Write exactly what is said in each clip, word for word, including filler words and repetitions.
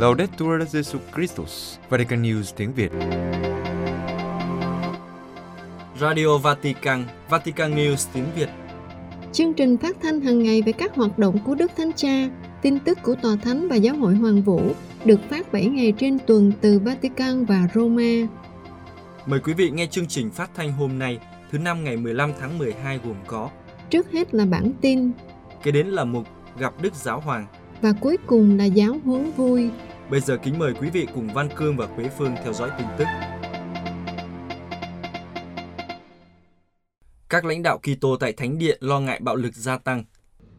Laudetur Jesu Christus, Vatican News tiếng Việt. Radio Vatican, Vatican News tiếng Việt. Chương trình phát thanh hàng ngày về các hoạt động của Đức Thánh Cha, tin tức của Tòa Thánh và Giáo hội Hoàng Vũ được phát bảy ngày trên tuần từ Vatican và Roma. Mời quý vị nghe chương trình phát thanh hôm nay, thứ năm ngày mười lăm tháng mười hai gồm có: trước hết là bản tin, kế đến là mục gặp Đức Giáo Hoàng và cuối cùng là giáo huấn vui. Bây giờ kính mời quý vị cùng Văn Cương và Quế Phương theo dõi tin tức. Các lãnh đạo Kitô tại Thánh Địa lo ngại bạo lực gia tăng.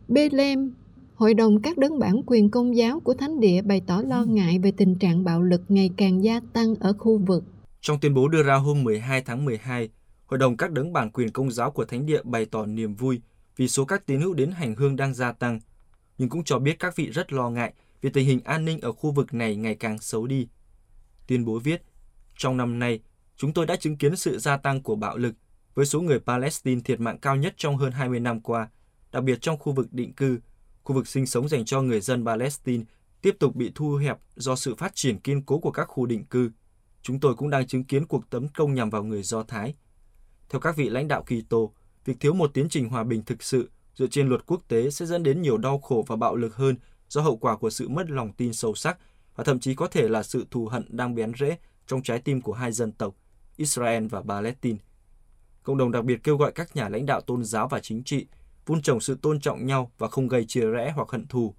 Bethlehem, Hội đồng các đấng bản quyền công giáo của Thánh Địa bày tỏ lo ngại về tình trạng bạo lực ngày càng gia tăng ở khu vực. Trong tuyên bố đưa ra hôm mười hai tháng mười hai, Hội đồng các đấng bản quyền công giáo của Thánh Địa bày tỏ niềm vui vì số các tín hữu đến hành hương đang gia tăng, nhưng cũng cho biết các vị rất lo ngại vì tình hình an ninh ở khu vực này ngày càng xấu đi. Tuyên bố viết, trong năm nay, chúng tôi đã chứng kiến sự gia tăng của bạo lực với số người Palestine thiệt mạng cao nhất trong hơn hai mươi năm qua, đặc biệt trong khu vực định cư, khu vực sinh sống dành cho người dân Palestine tiếp tục bị thu hẹp do sự phát triển kiên cố của các khu định cư. Chúng tôi cũng đang chứng kiến cuộc tấn công nhằm vào người Do Thái. Theo các vị lãnh đạo Kitô, việc thiếu một tiến trình hòa bình thực sự dựa trên luật quốc tế sẽ dẫn đến nhiều đau khổ và bạo lực hơn do hậu quả của sự mất lòng tin sâu sắc và thậm chí có thể là sự thù hận đang bén rễ trong trái tim của hai dân tộc, Israel và Palestine. Cộng đồng đặc biệt kêu gọi các nhà lãnh đạo tôn giáo và chính trị vun trồng sự tôn trọng nhau và không gây chia rẽ hoặc hận thù.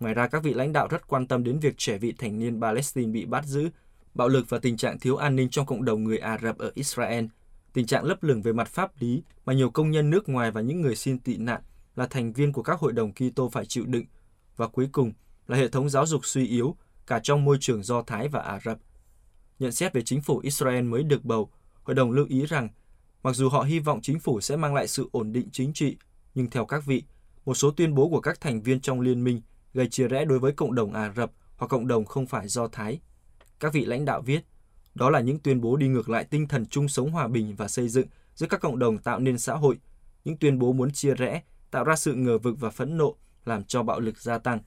Ngoài ra, các vị lãnh đạo rất quan tâm đến việc trẻ vị thành niên Palestine bị bắt giữ, bạo lực và tình trạng thiếu an ninh trong cộng đồng người Ả Rập ở Israel, tình trạng lấp lửng về mặt pháp lý mà nhiều công nhân nước ngoài và những người xin tị nạn là thành viên của các hội đồng Kitô phải chịu đựng, và cuối cùng là hệ thống giáo dục suy yếu cả trong môi trường Do Thái và Ả Rập. Nhận xét về chính phủ Israel mới được bầu, hội đồng lưu ý rằng mặc dù họ hy vọng chính phủ sẽ mang lại sự ổn định chính trị, nhưng theo các vị, một số tuyên bố của các thành viên trong liên minh gây chia rẽ đối với cộng đồng Ả Rập hoặc cộng đồng không phải Do Thái. Các vị lãnh đạo viết, đó là những tuyên bố đi ngược lại tinh thần chung sống hòa bình và xây dựng giữa các cộng đồng tạo nên xã hội. Những tuyên bố muốn chia rẽ, tạo ra sự ngờ vực và phẫn nộ, làm cho bạo lực gia tăng.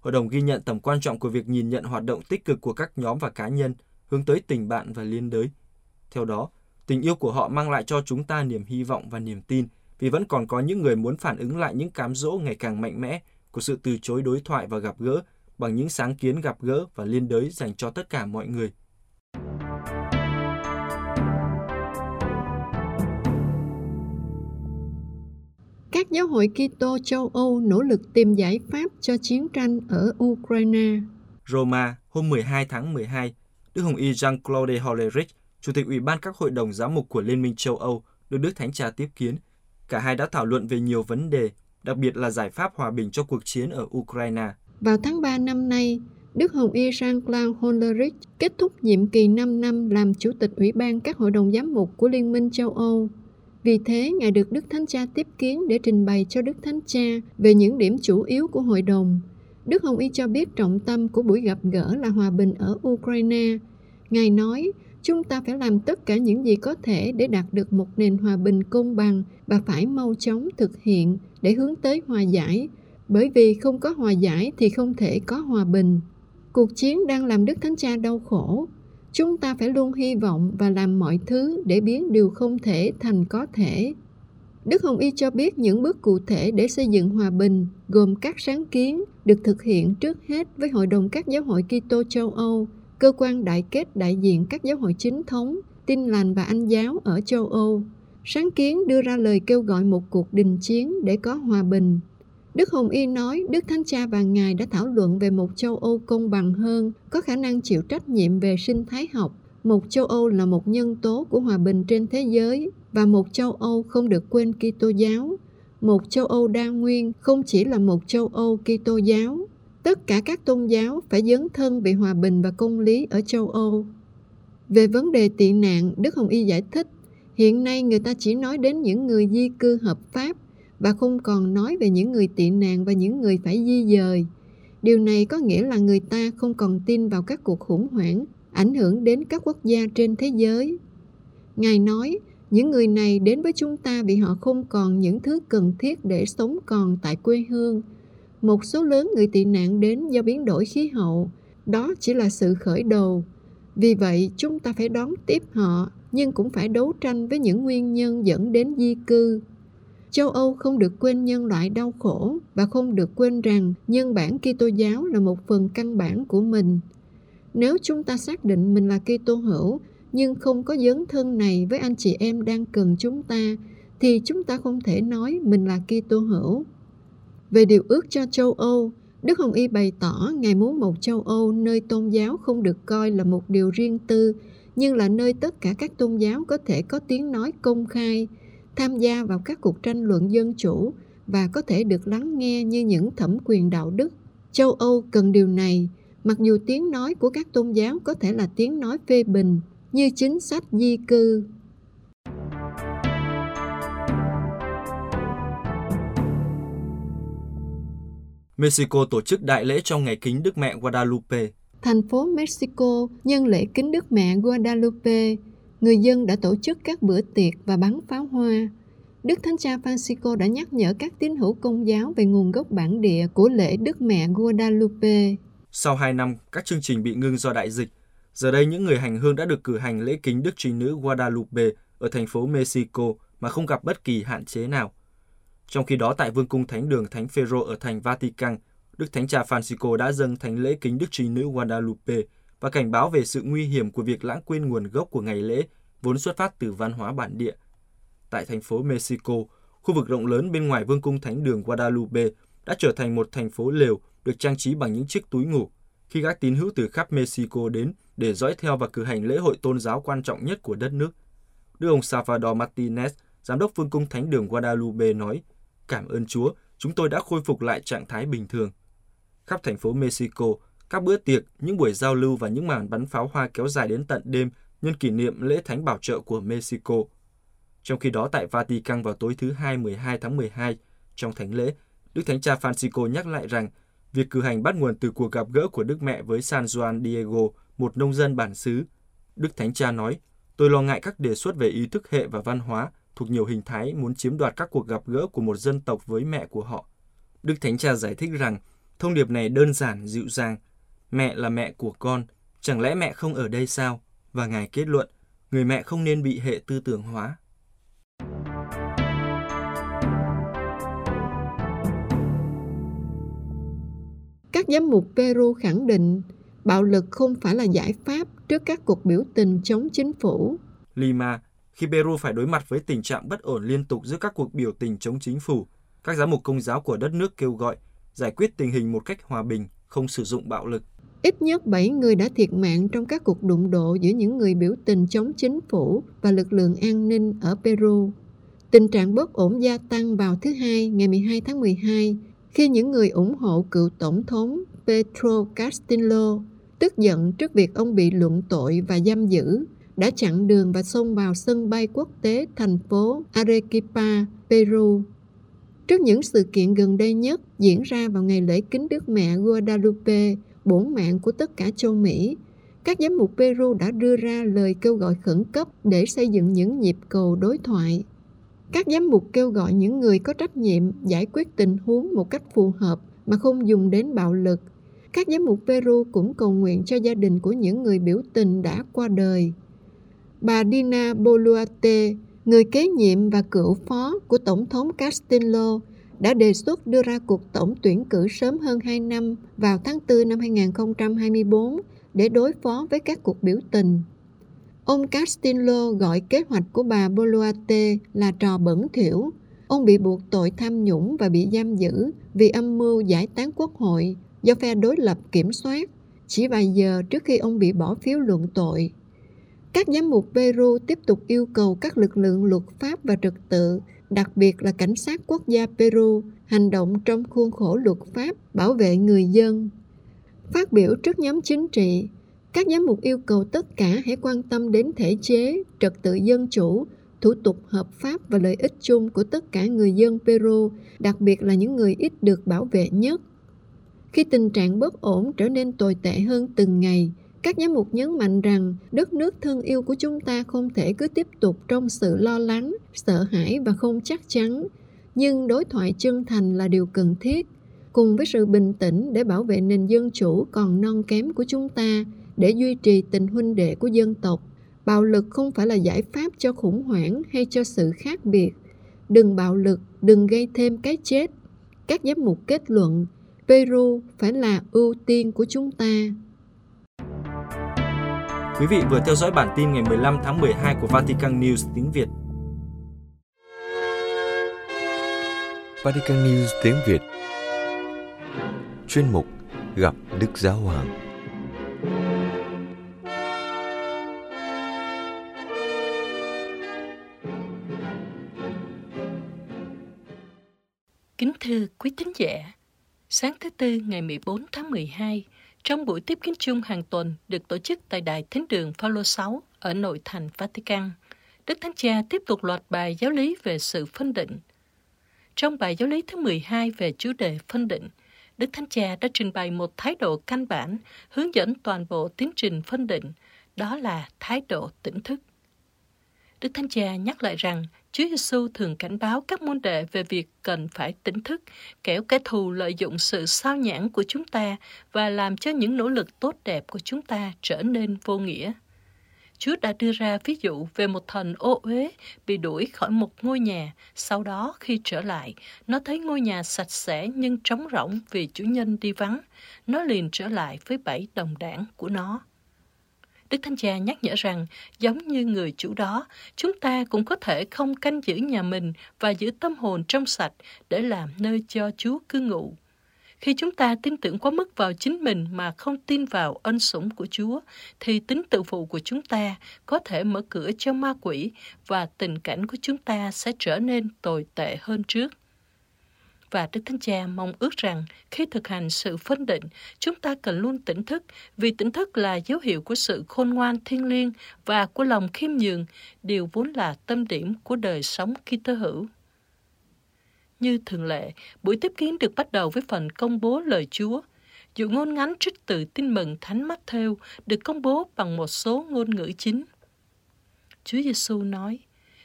Hội đồng ghi nhận tầm quan trọng của việc nhìn nhận hoạt động tích cực của các nhóm và cá nhân hướng tới tình bạn và liên đới. Theo đó, tình yêu của họ mang lại cho chúng ta niềm hy vọng và niềm tin, vì vẫn còn có những người muốn phản ứng lại những cám dỗ ngày càng mạnh mẽ của sự từ chối đối thoại và gặp gỡ bằng những sáng kiến gặp gỡ và liên đới dành cho tất cả mọi người. Các giáo hội Kitô châu Âu nỗ lực tìm giải pháp cho chiến tranh ở Ukraine. Roma, hôm mười hai tháng mười hai, Đức Hồng Y Jean-Claude Hollerich, Chủ tịch Ủy ban các hội đồng giám mục của Liên minh châu Âu, được Đức Thánh Cha tiếp kiến. Cả hai đã thảo luận về nhiều vấn đề, đặc biệt là giải pháp hòa bình cho cuộc chiến ở Ukraine. Vào tháng ba năm nay, Đức Hồng Y Jean-Claude Hollerich kết thúc nhiệm kỳ năm năm làm Chủ tịch Ủy ban các hội đồng giám mục của Liên minh châu Âu. Vì thế, Ngài được Đức Thánh Cha tiếp kiến để trình bày cho Đức Thánh Cha về những điểm chủ yếu của hội đồng. Đức Hồng Y cho biết trọng tâm của buổi gặp gỡ là hòa bình ở Ukraine. Ngài nói, chúng ta phải làm tất cả những gì có thể để đạt được một nền hòa bình công bằng và phải mau chóng thực hiện để hướng tới hòa giải, bởi vì không có hòa giải thì không thể có hòa bình. Cuộc chiến đang làm Đức Thánh Cha đau khổ. Chúng ta phải luôn hy vọng và làm mọi thứ để biến điều không thể thành có thể. Đức Hồng Y cho biết những bước cụ thể để xây dựng hòa bình gồm các sáng kiến được thực hiện trước hết với Hội đồng các giáo hội Kitô châu Âu, cơ quan đại kết đại diện các giáo hội chính thống, Tin lành và Anh giáo ở châu Âu. Sáng kiến đưa ra lời kêu gọi một cuộc đình chiến để có hòa bình. Đức Hồng Y nói Đức Thánh Cha và Ngài đã thảo luận về một châu Âu công bằng hơn, có khả năng chịu trách nhiệm về sinh thái học. Một châu Âu là một nhân tố của hòa bình trên thế giới và một châu Âu không được quên Kitô giáo. Một châu Âu đa nguyên không chỉ là một châu Âu Kitô giáo. Tất cả các tôn giáo phải dấn thân vì hòa bình và công lý ở châu Âu. Về vấn đề tị nạn, Đức Hồng Y giải thích, hiện nay người ta chỉ nói đến những người di cư hợp pháp và không còn nói về những người tị nạn và những người phải di dời. Điều này có nghĩa là người ta không còn tin vào các cuộc khủng hoảng ảnh hưởng đến các quốc gia trên thế giới. Ngài nói, những người này đến với chúng ta vì họ không còn những thứ cần thiết để sống còn tại quê hương. Một số lớn người tị nạn đến do biến đổi khí hậu, Đó chỉ là sự khởi đầu. Vì vậy, chúng ta phải đón tiếp họ, nhưng cũng phải đấu tranh với những nguyên nhân dẫn đến di cư. Châu Âu không được quên nhân loại đau khổ và không được quên rằng nhân bản Kitô giáo là một phần căn bản của mình. Nếu chúng ta xác định mình là Kitô hữu nhưng không có dấn thân này với anh chị em đang cần chúng ta, thì chúng ta không thể nói mình là Kitô hữu. Về điều ước cho châu Âu, Đức Hồng Y bày tỏ Ngài muốn một châu Âu nơi tôn giáo không được coi là một điều riêng tư, nhưng là nơi tất cả các tôn giáo có thể có tiếng nói công khai, tham gia vào các cuộc tranh luận dân chủ và có thể được lắng nghe như những thẩm quyền đạo đức. Châu Âu cần điều này, mặc dù tiếng nói của các tôn giáo có thể là tiếng nói phê bình, như chính sách di cư. Mexico tổ chức đại lễ trong ngày kính Đức Mẹ Guadalupe. Thành phố Mexico nhân lễ kính Đức Mẹ Guadalupe, người dân đã tổ chức các bữa tiệc và bắn pháo hoa. Đức Thánh Cha Francisco đã nhắc nhở các tín hữu Công giáo về nguồn gốc bản địa của lễ Đức Mẹ Guadalupe. Sau hai năm, các chương trình bị ngưng do đại dịch. Giờ đây, những người hành hương đã được cử hành lễ kính Đức Trinh Nữ Guadalupe ở thành phố Mexico mà không gặp bất kỳ hạn chế nào. Trong khi đó, tại Vương cung Thánh đường Thánh Phêrô ở thành Vatican, Đức Thánh Cha Francisco đã dâng thánh lễ kính Đức Trinh Nữ Guadalupe và cảnh báo về sự nguy hiểm của việc lãng quên nguồn gốc của ngày lễ vốn xuất phát từ văn hóa bản địa. Tại thành phố Mexico, khu vực rộng lớn bên ngoài Vương cung Thánh đường Guadalupe đã trở thành một thành phố lều được trang trí bằng những chiếc túi ngủ khi các tín hữu từ khắp Mexico đến để dõi theo và cử hành lễ hội tôn giáo quan trọng nhất của đất nước. Đức ông Salvador Martinez, giám đốc Vương cung Thánh đường Guadalupe nói, "Cảm ơn Chúa, chúng tôi đã khôi phục lại trạng thái bình thường." Khắp thành phố Mexico, các bữa tiệc, những buổi giao lưu và những màn bắn pháo hoa kéo dài đến tận đêm nhân kỷ niệm lễ Thánh Bảo trợ của Mexico. Trong khi đó, tại Vatican vào tối thứ Hai mười hai tháng mười hai, trong thánh lễ, Đức Thánh Cha Francisco nhắc lại rằng việc cử hành bắt nguồn từ cuộc gặp gỡ của Đức Mẹ với San Juan Diego, một nông dân bản xứ. Đức Thánh Cha nói, "Tôi lo ngại các đề xuất về ý thức hệ và văn hóa thuộc nhiều hình thái muốn chiếm đoạt các cuộc gặp gỡ của một dân tộc với mẹ của họ." Đức Thánh Cha giải thích rằng thông điệp này đơn giản, dịu dàng. Mẹ là mẹ của con, chẳng lẽ mẹ không ở đây sao? Và Ngài kết luận, người mẹ không nên bị hệ tư tưởng hóa. Các giám mục Peru khẳng định bạo lực không phải là giải pháp trước các cuộc biểu tình chống chính phủ. Lima, khi Peru phải đối mặt với tình trạng bất ổn liên tục giữa các cuộc biểu tình chống chính phủ, các giám mục Công giáo của đất nước kêu gọi giải quyết tình hình một cách hòa bình, không sử dụng bạo lực. Ít nhất bảy người đã thiệt mạng trong các cuộc đụng độ giữa những người biểu tình chống chính phủ và lực lượng an ninh ở Peru. Tình trạng bất ổn gia tăng vào thứ Hai, ngày mười hai tháng mười hai, khi những người ủng hộ cựu Tổng thống Pedro Castillo tức giận trước việc ông bị luận tội và giam giữ, đã chặn đường và xông vào sân bay quốc tế thành phố Arequipa, Peru. Trước những sự kiện gần đây nhất diễn ra vào ngày lễ kính Đức Mẹ Guadalupe, bổn mạng của tất cả châu Mỹ, các giám mục Peru đã đưa ra lời kêu gọi khẩn cấp để xây dựng những nhịp cầu đối thoại. Các giám mục kêu gọi những người có trách nhiệm giải quyết tình huống một cách phù hợp mà không dùng đến bạo lực. Các giám mục Peru cũng cầu nguyện cho gia đình của những người biểu tình đã qua đời. Bà Dina Boluarte, người kế nhiệm và cựu phó của Tổng thống Castillo, đã đề xuất đưa ra cuộc tổng tuyển cử sớm hơn hai năm vào tháng tư năm hai không hai tư để đối phó với các cuộc biểu tình. Ông Castillo gọi kế hoạch của bà Boluarte là trò bẩn thỉu. Ông bị buộc tội tham nhũng và bị giam giữ vì âm mưu giải tán quốc hội do phe đối lập kiểm soát chỉ vài giờ trước khi ông bị bỏ phiếu luận tội. Các giám mục Peru tiếp tục yêu cầu các lực lượng luật pháp và trật tự, đặc biệt là cảnh sát quốc gia Peru, hành động trong khuôn khổ luật pháp, bảo vệ người dân. Phát biểu trước nhóm chính trị, các giám mục yêu cầu tất cả hãy quan tâm đến thể chế, trật tự dân chủ, thủ tục hợp pháp và lợi ích chung của tất cả người dân Peru, đặc biệt là những người ít được bảo vệ nhất. Khi tình trạng bất ổn trở nên tồi tệ hơn từng ngày, các giám mục nhấn mạnh rằng đất nước thân yêu của chúng ta không thể cứ tiếp tục trong sự lo lắng, sợ hãi và không chắc chắn. Nhưng đối thoại chân thành là điều cần thiết. cùng với sự bình tĩnh để bảo vệ nền dân chủ còn non kém của chúng ta, để duy trì tình huynh đệ của dân tộc. Bạo lực không phải là giải pháp cho khủng hoảng hay cho sự khác biệt. Đừng bạo lực, đừng gây thêm cái chết. Các giám mục kết luận, Peru phải là ưu tiên của chúng ta. Quý vị vừa theo dõi bản tin ngày mười lăm tháng mười hai của Vatican News tiếng Việt. Vatican News tiếng Việt. Chuyên mục Gặp Đức Giáo Hoàng. Kính thưa quý thính giả, sáng thứ Tư ngày mười bốn tháng mười hai, trong buổi tiếp kiến chung hàng tuần được tổ chức tại Đại Thánh đường Phaolô sáu ở nội thành Vatican, Đức Thánh Cha tiếp tục loạt bài giáo lý về sự phân định. Trong bài giáo lý thứ mười hai về chủ đề phân định, Đức Thánh Cha đã trình bày một thái độ căn bản hướng dẫn toàn bộ tiến trình phân định, đó là thái độ tỉnh thức. Đức Thánh Cha nhắc lại rằng Chúa Giêsu thường cảnh báo các môn đệ về việc cần phải tỉnh thức, kẻo kẻ thù lợi dụng sự sao nhãng của chúng ta và làm cho những nỗ lực tốt đẹp của chúng ta trở nên vô nghĩa. Chúa đã đưa ra ví dụ về một thần ô uế bị đuổi khỏi một ngôi nhà, sau đó khi trở lại, nó thấy ngôi nhà sạch sẽ nhưng trống rỗng vì chủ nhân đi vắng, nó liền trở lại với bảy đồng đảng của nó. Đức Thánh Cha nhắc nhở rằng, giống như người chủ đó, chúng ta cũng có thể không canh giữ nhà mình và giữ tâm hồn trong sạch để làm nơi cho Chúa cư ngụ. Khi chúng ta tin tưởng quá mức vào chính mình mà không tin vào ân sủng của Chúa, thì tính tự phụ của chúng ta có thể mở cửa cho ma quỷ và tình cảnh của chúng ta sẽ trở nên tồi tệ hơn trước. Và Đức Thánh Cha mong ước rằng khi thực hành sự phân định, chúng ta cần luôn tỉnh thức, vì tỉnh thức là dấu hiệu của sự khôn ngoan thiêng liêng và của lòng khiêm nhường, điều vốn là tâm điểm của đời sống Kitô hữu. Như thường lệ, buổi tiếp kiến được bắt đầu với phần công bố lời Chúa. Dụ ngôn ngắn trích từ Tin mừng Thánh Mát-thêu được công bố bằng một số ngôn ngữ chính. Chúa Giêsu nói,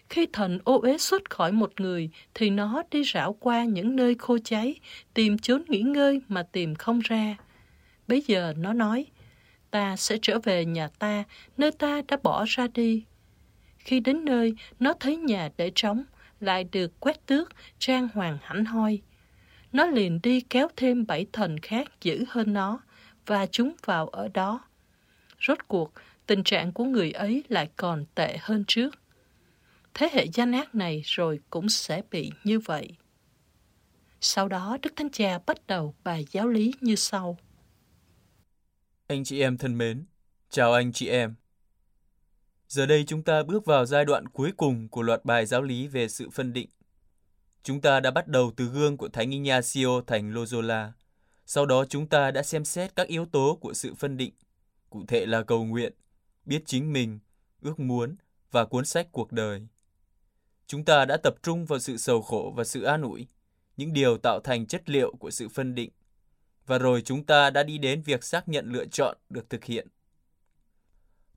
khi thần ô uế xuất khỏi một người, thì nó đi rảo qua những nơi khô cháy, tìm chốn nghỉ ngơi mà tìm không ra. Bấy giờ nó nói, ta sẽ trở về nhà ta, nơi ta đã bỏ ra đi. Khi đến nơi, nó thấy nhà để trống, lại được quét tước, trang hoàng hẳn hoi. Nó liền đi kéo thêm bảy thần khác dữ hơn nó, và chúng vào ở đó. Rốt cuộc, tình trạng của người ấy lại còn tệ hơn trước. Thế hệ gian ác này rồi cũng sẽ bị như vậy. Sau đó, Đức Thánh Cha bắt đầu bài giáo lý như sau. Anh chị em thân mến, chào anh chị em. Giờ đây chúng ta bước vào giai đoạn cuối cùng của loạt bài giáo lý về sự phân định. Chúng ta đã bắt đầu từ gương của Thánh Ignatius thành Loyola. Sau đó chúng ta đã xem xét các yếu tố của sự phân định, cụ thể là cầu nguyện, biết chính mình, ước muốn và cuốn sách cuộc đời. Chúng ta đã tập trung vào sự sầu khổ và sự an ủi, những điều tạo thành chất liệu của sự phân định. Và rồi chúng ta đã đi đến việc xác nhận lựa chọn được thực hiện.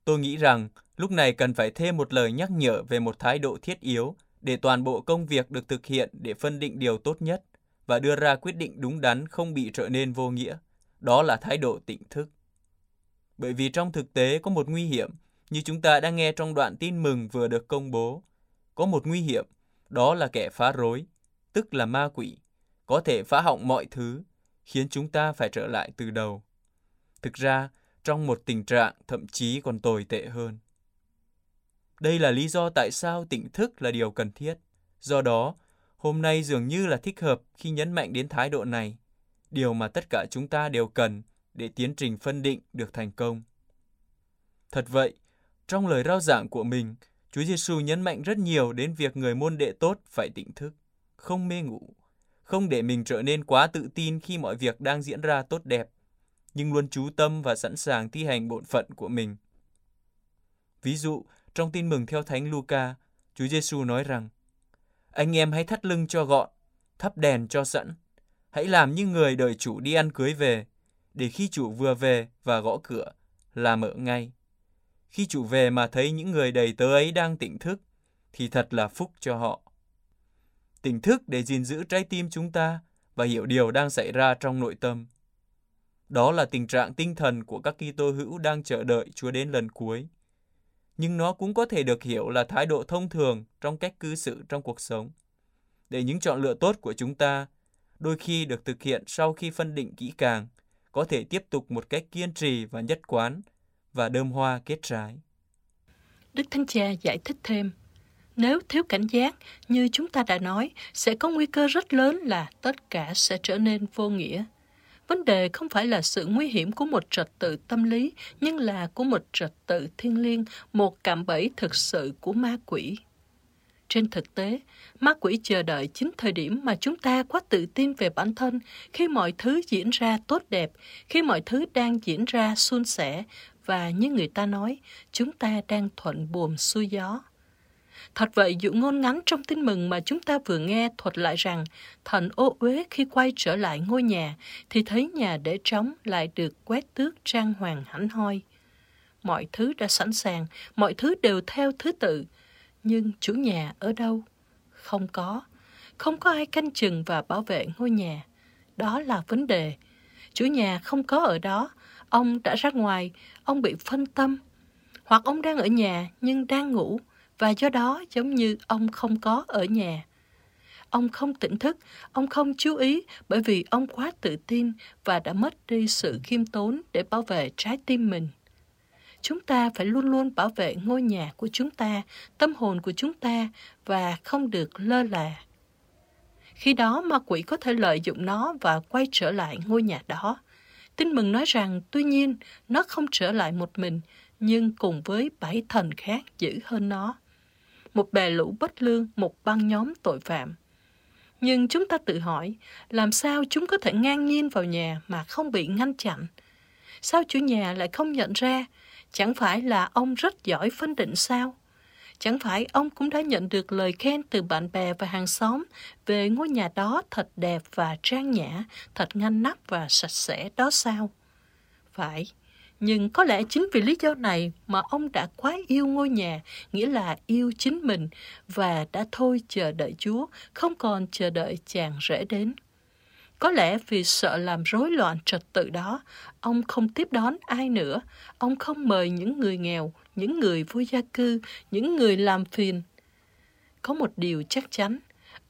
Tôi nghĩ rằng lúc này cần phải thêm một lời nhắc nhở về một thái độ thiết yếu để toàn bộ công việc được thực hiện để phân định điều tốt nhất và đưa ra quyết định đúng đắn không bị trở nên vô nghĩa. Đó là thái độ tỉnh thức. Bởi vì trong thực tế có một nguy hiểm, như chúng ta đã nghe trong đoạn tin mừng vừa được công bố. Có một nguy hiểm, đó là kẻ phá rối, tức là ma quỷ, có thể phá hỏng mọi thứ, khiến chúng ta phải trở lại từ đầu. Thực ra, trong một tình trạng thậm chí còn tồi tệ hơn. Đây là lý do tại sao tỉnh thức là điều cần thiết. Do đó, hôm nay dường như là thích hợp khi nhấn mạnh đến thái độ này, điều mà tất cả chúng ta đều cần để tiến trình phân định được thành công. Thật vậy, trong lời rao giảng của mình, Chúa Giêsu nhấn mạnh rất nhiều đến việc người môn đệ tốt phải tỉnh thức, không mê ngủ, không để mình trở nên quá tự tin khi mọi việc đang diễn ra tốt đẹp, nhưng luôn chú tâm và sẵn sàng thi hành bổn phận của mình. Ví dụ, trong tin mừng theo Thánh Luca, Chúa Giêsu nói rằng, anh em hãy thắt lưng cho gọn, thắp đèn cho sẵn, hãy làm như người đợi chủ đi ăn cưới về, để khi chủ vừa về và gõ cửa là mở ngay. Khi chủ về mà thấy những người đầy tớ ấy đang tỉnh thức, thì thật là phúc cho họ. Tỉnh thức để gìn giữ trái tim chúng ta và hiểu điều đang xảy ra trong nội tâm. Đó là tình trạng tinh thần của các Kitô hữu đang chờ đợi Chúa đến lần cuối. Nhưng nó cũng có thể được hiểu là thái độ thông thường trong cách cư xử trong cuộc sống, để những chọn lựa tốt của chúng ta, đôi khi được thực hiện sau khi phân định kỹ càng, có thể tiếp tục một cách kiên trì và nhất quán, và đơm hoa kết trái. Đức Thánh Cha giải thích thêm, nếu thiếu cảnh giác, như chúng ta đã nói, sẽ có nguy cơ rất lớn là tất cả sẽ trở nên vô nghĩa. Vấn đề không phải là sự nguy hiểm của một trật tự tâm lý, nhưng là của một trật tự thiêng liêng, một cạm bẫy thực sự của ma quỷ. Trên thực tế, ma quỷ chờ đợi chính thời điểm mà chúng ta quá tự tin về bản thân, khi mọi thứ diễn ra tốt đẹp, khi mọi thứ đang diễn ra suôn sẻ, và như người ta nói, chúng ta đang thuận buồm xuôi gió. Thật vậy, dụ ngôn ngắn trong Tin Mừng mà chúng ta vừa nghe thuật lại rằng thần ô uế khi quay trở lại ngôi nhà thì thấy nhà để trống lại được quét tước trang hoàng hẳn hoi. Mọi thứ đã sẵn sàng, mọi thứ đều theo thứ tự. Nhưng chủ nhà ở đâu? Không có. Không có ai canh chừng và bảo vệ ngôi nhà. Đó là vấn đề. Chủ nhà không có ở đó. Ông đã ra ngoài, ông bị phân tâm. Hoặc ông đang ở nhà nhưng đang ngủ, và do đó giống như ông không có ở nhà. Ông không tỉnh thức, ông không chú ý bởi vì ông quá tự tin và đã mất đi sự khiêm tốn để bảo vệ trái tim mình. Chúng ta phải luôn luôn bảo vệ ngôi nhà của chúng ta, tâm hồn của chúng ta và không được lơ là. Khi đó ma quỷ có thể lợi dụng nó và quay trở lại ngôi nhà đó. Tin Mừng nói rằng tuy nhiên nó không trở lại một mình, nhưng cùng với bảy thần khác dữ hơn nó. Một bè lũ bất lương, một băng nhóm tội phạm. Nhưng chúng ta tự hỏi, làm sao chúng có thể ngang nhiên vào nhà mà không bị ngăn chặn? Sao chủ nhà lại không nhận ra? Chẳng phải là ông rất giỏi phân định sao? Chẳng phải ông cũng đã nhận được lời khen từ bạn bè và hàng xóm về ngôi nhà đó thật đẹp và trang nhã, thật ngăn nắp và sạch sẽ đó sao? Phải, nhưng có lẽ chính vì lý do này mà ông đã quá yêu ngôi nhà, nghĩa là yêu chính mình, và đã thôi chờ đợi Chúa, không còn chờ đợi chàng rể đến. Có lẽ vì sợ làm rối loạn trật tự đó, ông không tiếp đón ai nữa, ông không mời những người nghèo, những người vô gia cư, những người làm phiền. Có một điều chắc chắn,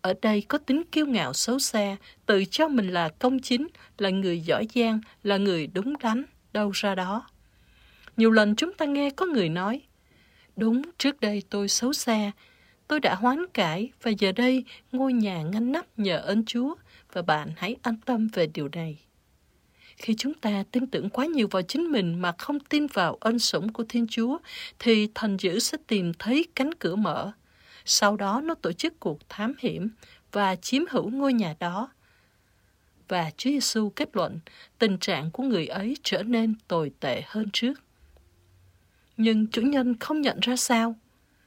ở đây có tính kiêu ngạo xấu xa, tự cho mình là công chính, là người giỏi giang, là người đúng đắn, đâu ra đó. Nhiều lần chúng ta nghe có người nói, đúng, trước đây tôi xấu xa, tôi đã hoán cải và giờ đây ngôi nhà ngăn nắp nhờ ơn Chúa, và bạn hãy an tâm về điều này. Khi chúng ta tin tưởng quá nhiều vào chính mình mà không tin vào ân sủng của Thiên Chúa, thì thần dữ sẽ tìm thấy cánh cửa mở. Sau đó nó tổ chức cuộc thám hiểm và chiếm hữu ngôi nhà đó. Và Chúa Giêsu kết luận, tình trạng của người ấy trở nên tồi tệ hơn trước. Nhưng chủ nhân không nhận ra sao?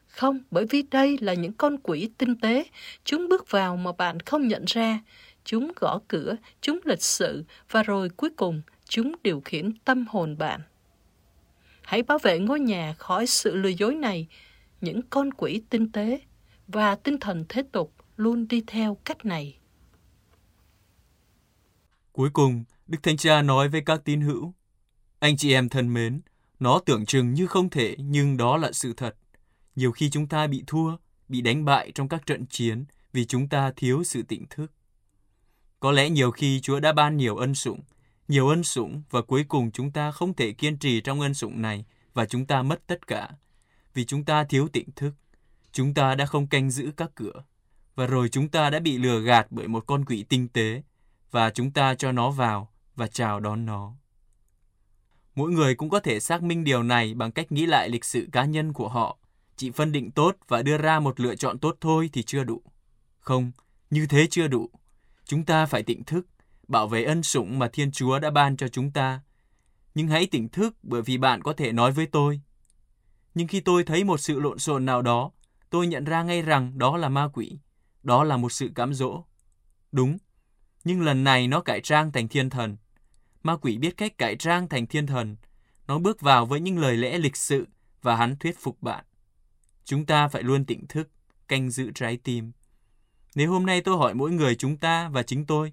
Không, bởi vì đây là những con quỷ tinh tế. Chúng bước vào mà bạn không nhận ra. Chúng gõ cửa, chúng lịch sự, và rồi cuối cùng chúng điều khiển tâm hồn bạn. Hãy bảo vệ ngôi nhà khỏi sự lừa dối này. Những con quỷ tinh tế và tinh thần thế tục luôn đi theo cách này. Cuối cùng, Đức Thánh Cha nói với các tín hữu, anh chị em thân mến, nó tưởng chừng như không thể, nhưng đó là sự thật. Nhiều khi chúng ta bị thua, bị đánh bại trong các trận chiến vì chúng ta thiếu sự tỉnh thức. Có lẽ nhiều khi Chúa đã ban nhiều ân sủng, nhiều ân sủng và cuối cùng chúng ta không thể kiên trì trong ân sủng này và chúng ta mất tất cả. Vì chúng ta thiếu tỉnh thức, chúng ta đã không canh giữ các cửa và rồi chúng ta đã bị lừa gạt bởi một con quỷ tinh tế và chúng ta cho nó vào và chào đón nó. Mỗi người cũng có thể xác minh điều này bằng cách nghĩ lại lịch sử cá nhân của họ. Chỉ phân định tốt và đưa ra một lựa chọn tốt thôi thì chưa đủ. Không, như thế chưa đủ. Chúng ta phải tỉnh thức, bảo vệ ân sủng mà Thiên Chúa đã ban cho chúng ta. Nhưng hãy tỉnh thức bởi vì bạn có thể nói với tôi. Nhưng khi tôi thấy một sự lộn xộn nào đó, tôi nhận ra ngay rằng đó là ma quỷ, đó là một sự cám dỗ. Đúng, nhưng lần này nó cải trang thành thiên thần. Ma quỷ biết cách cải trang thành thiên thần. Nó bước vào với những lời lẽ lịch sự và hắn thuyết phục bạn. Chúng ta phải luôn tỉnh thức, canh giữ trái tim. Nếu hôm nay tôi hỏi mỗi người chúng ta và chính tôi,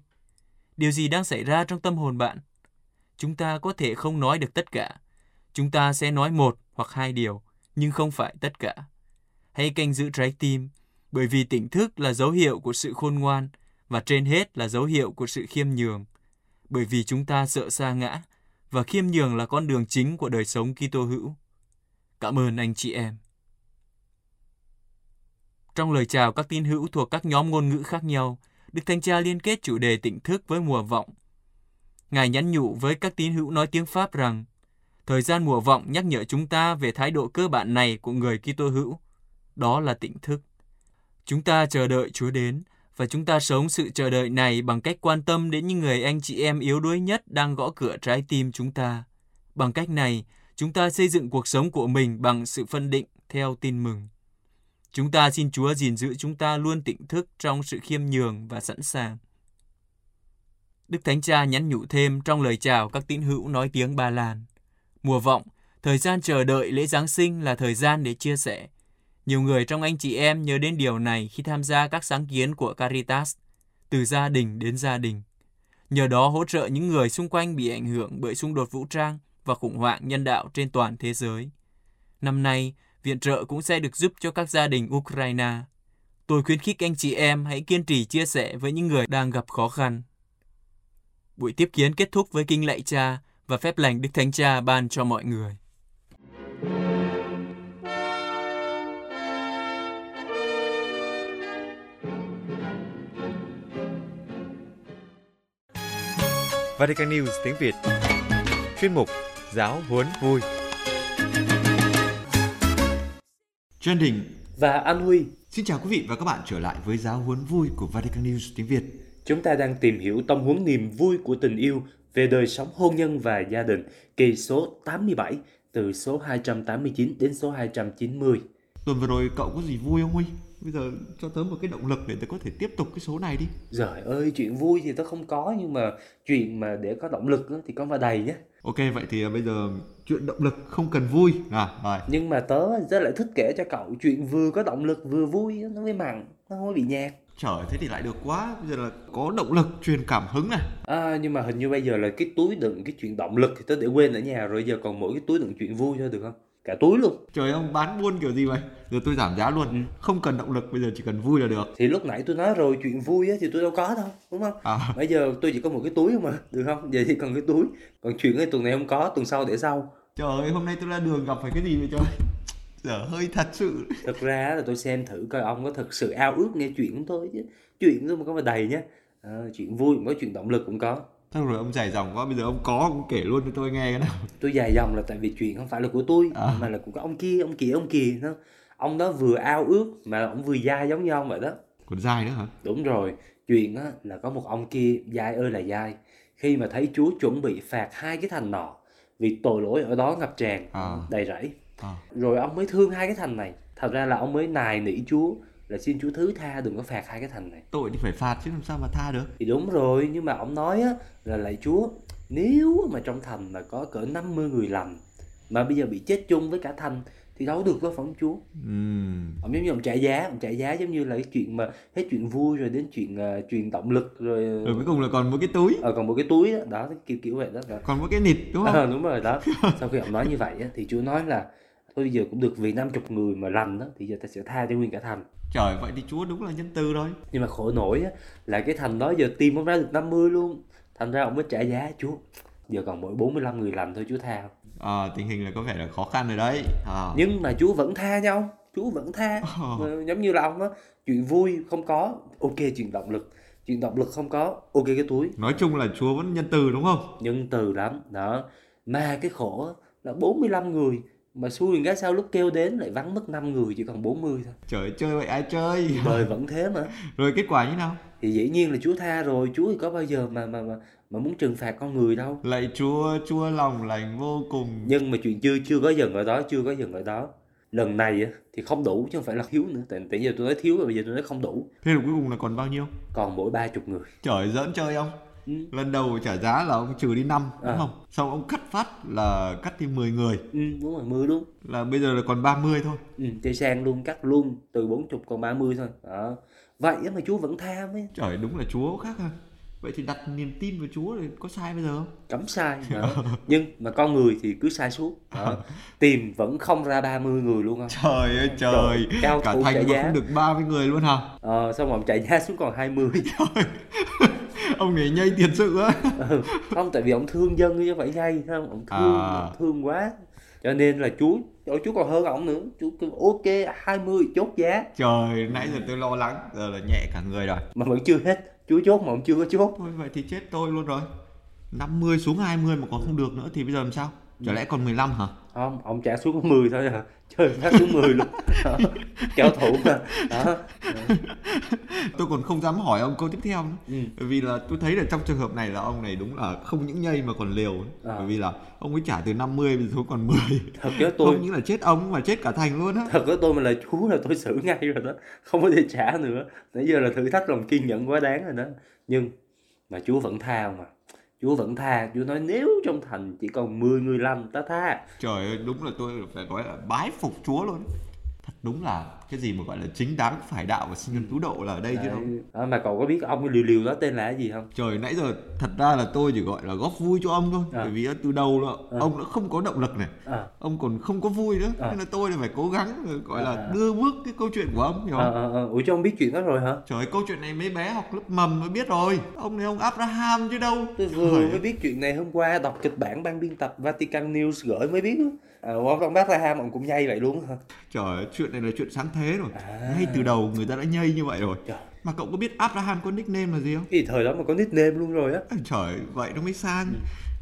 Điều gì đang xảy ra trong tâm hồn bạn? Chúng ta có thể không nói được tất cả. Chúng ta sẽ nói một hoặc hai điều, nhưng không phải tất cả. Hãy canh giữ trái tim, bởi vì tỉnh thức là dấu hiệu của sự khôn ngoan và trên hết là dấu hiệu của sự khiêm nhường. Bởi vì chúng ta sợ sa ngã và khiêm nhường là con đường chính của đời sống Kitô hữu. Cảm ơn anh chị em. Trong lời chào các tín hữu thuộc các nhóm ngôn ngữ khác nhau, Đức Thánh Cha liên kết chủ đề tỉnh thức với mùa vọng. Ngài nhắn nhủ với các tín hữu nói tiếng Pháp rằng, thời gian mùa vọng nhắc nhở chúng ta về thái độ cơ bản này của người Kitô hữu, đó là tỉnh thức. Chúng ta chờ đợi Chúa đến, và chúng ta sống sự chờ đợi này bằng cách quan tâm đến những người anh chị em yếu đuối nhất đang gõ cửa trái tim chúng ta. Bằng cách này, chúng ta xây dựng cuộc sống của mình bằng sự phân định theo tin mừng. Chúng ta xin Chúa gìn giữ chúng ta luôn tỉnh thức trong sự khiêm nhường và sẵn sàng. Đức Thánh Cha nhắn nhủ thêm trong lời chào các tín hữu nói tiếng Ba Lan. Mùa vọng, thời gian chờ đợi lễ Giáng sinh là thời gian để chia sẻ. Nhiều người trong anh chị em nhớ đến điều này khi tham gia các sáng kiến của Caritas, từ gia đình đến gia đình. Nhờ đó hỗ trợ những người xung quanh bị ảnh hưởng bởi xung đột vũ trang và khủng hoảng nhân đạo trên toàn thế giới. Năm nay, viện trợ cũng sẽ được giúp cho các gia đình Ukraine. Tôi khuyến khích anh chị em hãy kiên trì chia sẻ với những người đang gặp khó khăn. Buổi tiếp kiến kết thúc với kinh lạy Cha và phép lành Đức Thánh Cha ban cho mọi người. Vatican News tiếng Việt. Chuyên mục Giáo huấn vui. Trần Đình và An Huy. Xin chào quý vị và các bạn trở lại với Giáo huấn vui của Vatican News tiếng Việt. Chúng ta đang tìm hiểu tông huấn niềm vui của tình yêu về đời sống hôn nhân và gia đình, kỳ số tám mươi bảy, từ số hai trăm tám mươi chín đến số hai trăm chín mươi. Tuần vừa rồi cậu có gì vui không Huy? Bây giờ cho tớ một cái động lực để tớ có thể tiếp tục cái số này đi. Giời ơi, chuyện vui thì tớ không có, nhưng mà chuyện mà để có động lực thì có mà đầy nhé. Ok, vậy thì bây giờ chuyện động lực không cần vui à, rồi. Nhưng mà tớ, tớ lại thích kể cho cậu chuyện vừa có động lực vừa vui, nó mới mặn, nó không bị nhạt. Trời, thế thì lại được quá, bây giờ là có động lực truyền cảm hứng này. À, nhưng mà hình như bây giờ là cái túi đựng cái chuyện động lực thì tớ để quên ở nhà rồi, giờ còn mỗi cái túi đựng chuyện vui thôi được không? Cả túi luôn. Trời ông bán buôn kiểu gì vậy? Giờ tôi giảm giá luôn. Ừ. Không cần động lực, bây giờ chỉ cần vui là được. Thì lúc nãy tôi nói rồi, chuyện vui á thì tôi đâu có đâu, đúng không? À. Bây giờ tôi chỉ có một cái túi mà, được không? Vậy thì còn cái túi, còn chuyện ấy tuần này không có, tuần sau để sau. Trời ơi, hôm nay tôi ra đường gặp phải cái gì vậy trời? Giờ hơi thật sự. Thật ra là tôi xem thử coi ông có thật sự ao ước nghe chuyện của tôi chứ. Chuyện tôi mà có mà đầy nhá. À, chuyện vui cũng có, chuyện động lực cũng có. Thôi rồi ông dài dòng quá, bây giờ ông có ông kể luôn cho tôi nghe cái nào. Tôi dài dòng là tại vì chuyện không phải là của tôi à. Mà là của ông kia, ông kia, ông kia đó. Ông đó vừa ao ước mà ông vừa dai giống nhau vậy đó. Còn dai nữa hả? Đúng rồi, chuyện á là có một ông kia dai ơi là dai. Khi mà thấy Chúa chuẩn bị phạt hai cái thành nọ vì tội lỗi ở đó ngập tràn, à. đầy rẫy à. Rồi ông mới thương hai cái thành này. Thật ra là ông mới nài nỉ Chúa là xin Chúa thứ tha đừng có phạt hai cái thành này. Tội thì phải phạt chứ làm sao mà tha được. Thì đúng rồi, nhưng mà ông nói á, là lạy Chúa, nếu mà trong thành mà có cỡ năm mươi người lành mà bây giờ bị chết chung với cả thành thì đâu được đâu phải không Chúa. uhm. Ông giống như ông trả giá, ông trả giá giống như là cái chuyện mà hết chuyện vui rồi đến chuyện uh, chuyện động lực rồi. Rồi cuối cùng là còn một cái túi. Ờ còn một cái túi đó, đó kiểu kiểu vậy đó. Còn một cái nịt đúng không? À, đúng rồi đó. Sau khi ông nói như vậy á, thì Chúa nói là thôi giờ cũng được vì năm mươi người mà lành đó, thì giờ ta sẽ tha cho nguyên cả thành. Trời, vậy thì Chúa đúng là nhân từ rồi. Nhưng mà khổ nổi á, là cái thành đó giờ tìm không ra được năm mươi luôn. Thành ra ông mới trả giá Chúa. Giờ còn mỗi bốn mươi lăm người lành thôi Chúa tha. À, tình hình là có vẻ là khó khăn rồi đấy à. Nhưng mà Chúa vẫn tha nhau. Chúa vẫn tha à. Giống như là ông á, chuyện vui không có, ok chuyện động lực. Chuyện động lực không có, ok cái túi. Nói chung là Chúa vẫn nhân từ đúng không? Nhân từ lắm, đó. Mà cái khổ á, là bốn mươi lăm người mà xui cái sao lúc kêu đến lại vắng mất năm người, chỉ còn bốn mươi thôi. Trời ơi, chơi vậy ai chơi. Đời vẫn thế mà. Rồi kết quả như nào? Thì dĩ nhiên là Chúa tha rồi. Chúa thì có bao giờ mà mà mà, mà muốn trừng phạt con người đâu. Lạy Chúa, Chúa lòng lành vô cùng. Nhưng mà chuyện chưa chưa có dừng ở đó, chưa có dừng ở đó. Lần này thì không đủ chứ không phải là thiếu nữa. Tại tại giờ tôi nói thiếu rồi, bây giờ tôi nói không đủ. Thế là cuối cùng là còn bao nhiêu? Còn mỗi ba mươi người. Trời, giỡn chơi không? Ừ. Lần đầu trả giá là ông trừ đi năm đúng à. Không? Sau ông cắt phát là cắt đi mười người. Ừ đúng rồi, mười luôn. Là bây giờ là còn ba mươi thôi. Ừ, chơi sang luôn, cắt luôn, từ bốn mươi còn ba mươi thôi. Đó. Vậy mà Chúa vẫn tha ấy. Trời, đúng là Chúa khác ha. Vậy thì đặt niềm tin vào Chúa thì có sai bây giờ không? Cấm sai. Nhưng mà con người thì cứ sai suốt. Đó. Tìm vẫn không ra ba mươi người luôn không? Trời ơi trời. Rồi, cao cả thành mà giá. Không được ba mươi người luôn hả? Ờ, xong rồi ông chạy giá xuống còn hai mươi. Trời. Ông này nhây thiệt sự á. Ừ. Không, tại vì ông thương dân như vậy nhây. Ông thương, à. Ông thương quá. Cho nên là Chúa, ôi Chúa còn hơn ông nữa. Chúa kêu ok hai mươi chốt giá. Trời, nãy giờ tôi lo lắng, giờ là nhẹ cả người rồi. Mà vẫn chưa hết. Chúa chốt mà ông chưa có chốt. Thôi vậy thì chết tôi luôn rồi. năm mươi xuống hai mươi mà còn không được nữa thì bây giờ làm sao? Chả lẽ còn mười lăm hả? Không, ông trả xuống có mười thôi hả? Trời, phát xuống mười luôn. Cao thủ mà. Đó. Tôi còn không dám hỏi ông câu tiếp theo nữa. Ừ. Bởi vì là tôi thấy là trong trường hợp này là ông này đúng là không những nhây mà còn liều. À. Bởi vì là ông ấy trả từ năm mươi bây giờ còn mười. Thật chứ tôi không những là chết ông mà chết cả thành luôn á. Thật chứ tôi mà là chú là tôi xử ngay rồi đó. Không có thể trả nữa. Nãy giờ là thử thách lòng kiên nhẫn quá đáng rồi đó. Nhưng mà Chúa vẫn tha mà. Chúa vẫn tha, Chúa nói nếu trong thành chỉ còn mười người lầm ta tha. Trời ơi, đúng là tôi phải nói là bái phục Chúa luôn. Thật đúng là cái gì mà gọi là chính đáng phải đạo và sinh nhân cứu độ là ở đây. Đấy. Chứ không. À, mà cậu có biết ông liều liều đó tên là cái gì không? Trời, nãy giờ thật ra là tôi chỉ gọi là góp vui cho ông thôi. À. Bởi vì từ đầu là à. Ông đã không có động lực này, à. Ông còn không có vui nữa. À. Nên là tôi là phải cố gắng gọi là đưa bước cái câu chuyện của ông, hiểu không? À, à, à. Ủa chứ ông biết chuyện đó rồi hả? Trời, câu chuyện này mấy bé học lớp mầm mới biết rồi. Ông này ông Abraham chứ đâu. Tôi vừa Trời. mới biết chuyện này hôm qua, đọc kịch bản ban biên tập Vatican News gửi mới biết. À, ông Abraham ông cũng nhây vậy luôn hả? Trời, chuyện này là chuyện sáng thế rồi. À. Ngay từ đầu người ta đã nhây như vậy rồi. Trời. Mà cậu có biết Abraham có nickname là gì không? Thì thời đó mà có nickname luôn rồi á. Trời, vậy nó mới sang. Ừ.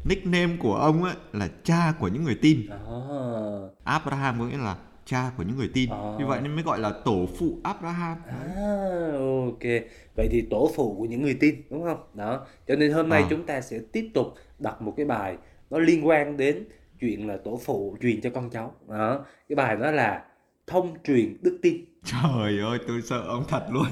Nickname của ông á là cha của những người tin. À. Abraham có nghĩa là cha của những người tin. À. Như vậy nên mới gọi là tổ phụ Abraham. À, ok. Vậy thì tổ phụ của những người tin, đúng không? Đó. Cho nên hôm nay à. chúng ta sẽ tiếp tục đọc một cái bài nó liên quan đến chuyện là tổ phụ truyền cho con cháu. Đó. Cái bài đó là thông truyền đức tin. Trời ơi, tôi sợ ông thật luôn.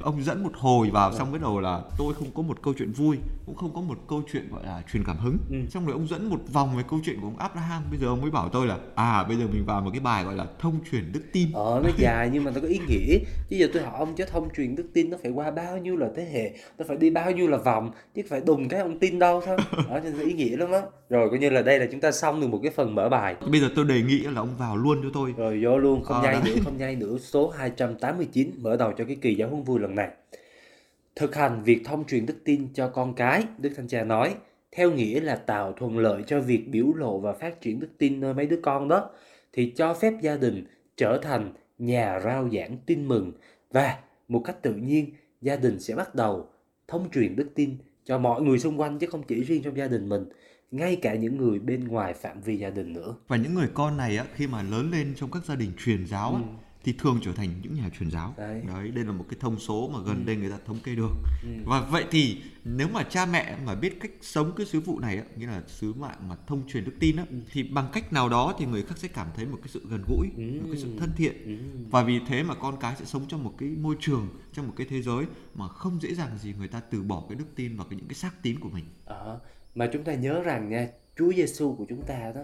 Ông dẫn một hồi vào xong bắt đầu là tôi không có một câu chuyện vui, cũng không có một câu chuyện gọi là truyền cảm hứng. Ừ. Xong rồi ông dẫn một vòng về câu chuyện của ông Abraham. Bây giờ ông mới bảo tôi là à bây giờ mình vào một cái bài gọi là thông truyền đức tin. Ờ, nó dài nhưng mà nó có ý nghĩa. Chứ giờ tôi hỏi ông chứ thông truyền đức tin nó phải qua bao nhiêu là thế hệ, nó phải đi bao nhiêu là vòng, chứ phải đùng cái ông tin đâu thôi. Đó, cho nên ý nghĩa lắm á. Rồi coi như là đây là chúng ta xong được một cái phần mở bài. Bây giờ tôi đề nghị là ông vào luôn cho tôi. Rồi vô luôn, không à, nhai nữa, không nhai nữa. Số hai trăm tám mươi chín mở đầu cho cái kỳ giáo huấn vui lần này. Thực hành việc thông truyền đức tin cho con cái, Đức Thánh Cha nói, theo nghĩa là tạo thuận lợi cho việc biểu lộ và phát triển đức tin nơi mấy đứa con đó, thì cho phép gia đình trở thành nhà rao giảng tin mừng và một cách tự nhiên gia đình sẽ bắt đầu thông truyền đức tin cho mọi người xung quanh chứ không chỉ riêng trong gia đình mình. Ngay cả những người bên ngoài phạm vi gia đình nữa. Và những người con này á, khi mà lớn lên trong các gia đình truyền giáo á, ừ. thì thường trở thành những nhà truyền giáo. Đấy, Đấy đây là một cái thông số mà gần ừ. đây người ta thống kê được. Ừ. Và vậy thì nếu mà cha mẹ mà biết cách sống cái sứ vụ này á, nghĩa là sứ mạng mà thông truyền đức tin á, ừ. thì bằng cách nào đó thì người khác sẽ cảm thấy một cái sự gần gũi, ừ. một cái sự thân thiện. Ừ. Và vì thế mà con cái sẽ sống trong một cái môi trường, trong một cái thế giới mà không dễ dàng gì người ta từ bỏ cái đức tin và cái, những cái xác tín của mình. À, mà chúng ta nhớ rằng nha, Chúa Giêsu của chúng ta đó,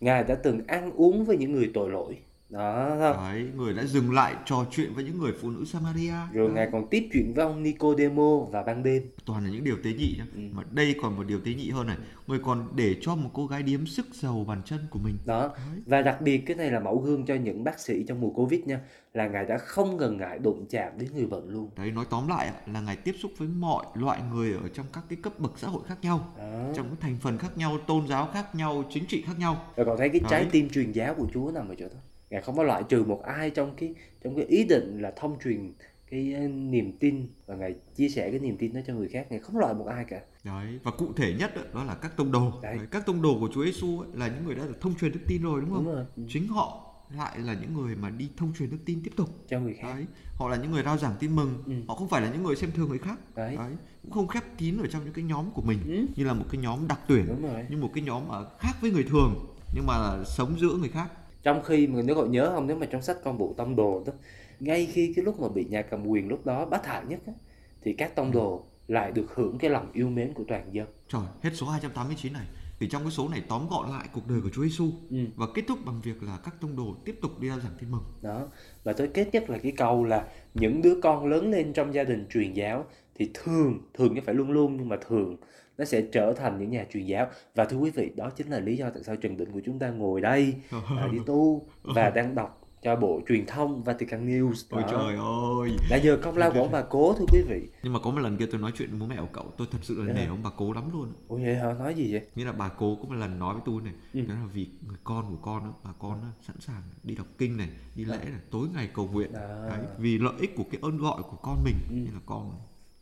Ngài đã từng ăn uống với những người tội lỗi. Đó, đấy, người đã dừng lại trò chuyện với những người phụ nữ Samaria. Rồi Ngài còn tiếp chuyện với ông Nicodemo và ban đêm. Toàn là những điều tế nhị. Ừ. Mà đây còn một điều tế nhị hơn này. Người còn để cho một cô gái điếm sức giàu bàn chân của mình. Đó. Đấy. Và đặc biệt cái này là mẫu gương cho những bác sĩ trong mùa Covid nha. Là Ngài đã không ngần ngại đụng chạm đến người bệnh luôn. Đấy, nói tóm lại là Ngài tiếp xúc với mọi loại người ở trong các cái cấp bậc xã hội khác nhau. Đó. Trong các thành phần khác nhau, tôn giáo khác nhau, chính trị khác nhau. Rồi còn thấy cái đấy, trái tim truyền giáo của Chúa nằm ở chỗ đó. Ngài không có loại trừ một ai trong cái trong cái ý định là thông truyền cái niềm tin và Ngài chia sẻ cái niềm tin đó cho người khác. Ngài không loại một ai cả. Đấy, và cụ thể nhất đó, đó là các tông đồ. Đấy. Các tông đồ của Chúa Giêsu là những người đã được thông truyền đức tin rồi, đúng không? Đúng rồi. Chính họ lại là những người mà đi thông truyền đức tin tiếp tục cho người khác. Đấy, họ là những người rao giảng tin mừng. Ừ. Họ không phải là những người xem thường người khác. Đấy. Đấy, cũng không khép kín ở trong những cái nhóm của mình. Ừ. Như là một cái nhóm đặc tuyển, như một cái nhóm khác với người thường nhưng mà sống giữa người khác. Trong khi mà nếu cậu nhớ không, nếu mà trong sách Con Bộ Tông Đồ đó, ngay khi cái lúc mà bị nhà cầm quyền lúc đó bắt hại nhất á, thì các tông đồ lại được hưởng cái lòng yêu mến của toàn dân. Trời, hết số hai trăm tám mươi chín này thì trong cái số này tóm gọn lại cuộc đời của Chúa Giêsu. Ừ. Và kết thúc bằng việc là các tông đồ tiếp tục đi rao giảng tin mừng. Đó, và tới kết nhất là cái câu là những đứa con lớn lên trong gia đình truyền giáo thì thường, thường chứ phải luôn luôn, nhưng mà thường nó sẽ trở thành những nhà truyền giáo. Và thưa quý vị, đó chính là lý do tại sao Trần Định của chúng ta ngồi đây à, đi tu và đang đọc cho bộ truyền thông Vatican News. Ôi trời ơi, là giờ công lao của ông bà cố thưa quý vị. Nhưng mà có một lần kia tôi nói chuyện với mẹ của cậu, tôi thật sự là nể ông bà cố lắm luôn. Ôi vậy hả, nói gì vậy? Nghĩa là bà cố có một lần nói với tôi này, ừ. đó là vì người con của con đó, bà con đó, sẵn sàng đi đọc kinh này, đi lễ này, tối ngày cầu nguyện à. Đấy, vì lợi ích của cái ơn gọi của con mình, ừ. nên là con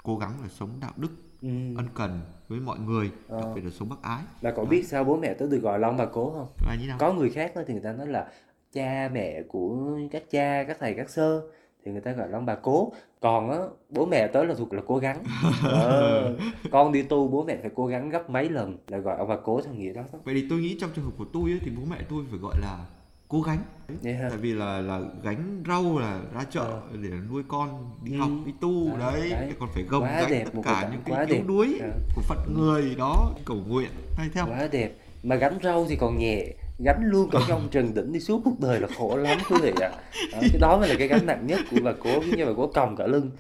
cố gắng là sống đạo đức, ừ. ân cần với mọi người, ờ. đặc biệt là sống bác ái. Là cậu đó. Biết sao bố mẹ tôi được gọi là ông bà cố không? À, như nào? Có người khác thì người ta nói là cha mẹ của các cha, các thầy, các sơ thì người ta gọi là ông bà cố. Còn á, bố mẹ tới là thuộc là cố gắng. ờ, Con đi tu bố mẹ phải cố gắng gấp mấy lần là gọi ông bà cố theo nghĩa đó. Vậy thì tôi nghĩ trong trường hợp của tôi ấy, thì bố mẹ tôi phải gọi là cố gắng. Tại vì là, là gánh rau là ra chợ à. Để nuôi con, đi ừ. học, đi tu à, đấy. đấy Còn phải gồng quá gánh đẹp, tất cả những cái yếu đuối à. Của phận người đó, cầu nguyện hay theo. Quá đẹp, mà gánh rau thì còn nhẹ, gánh luôn cả trong Trần Đỉnh đi suốt cuộc đời là khổ lắm quý vị ạ. À, cái đó mới là cái gánh nặng nhất của bà cố, như bà cố còng cả lưng.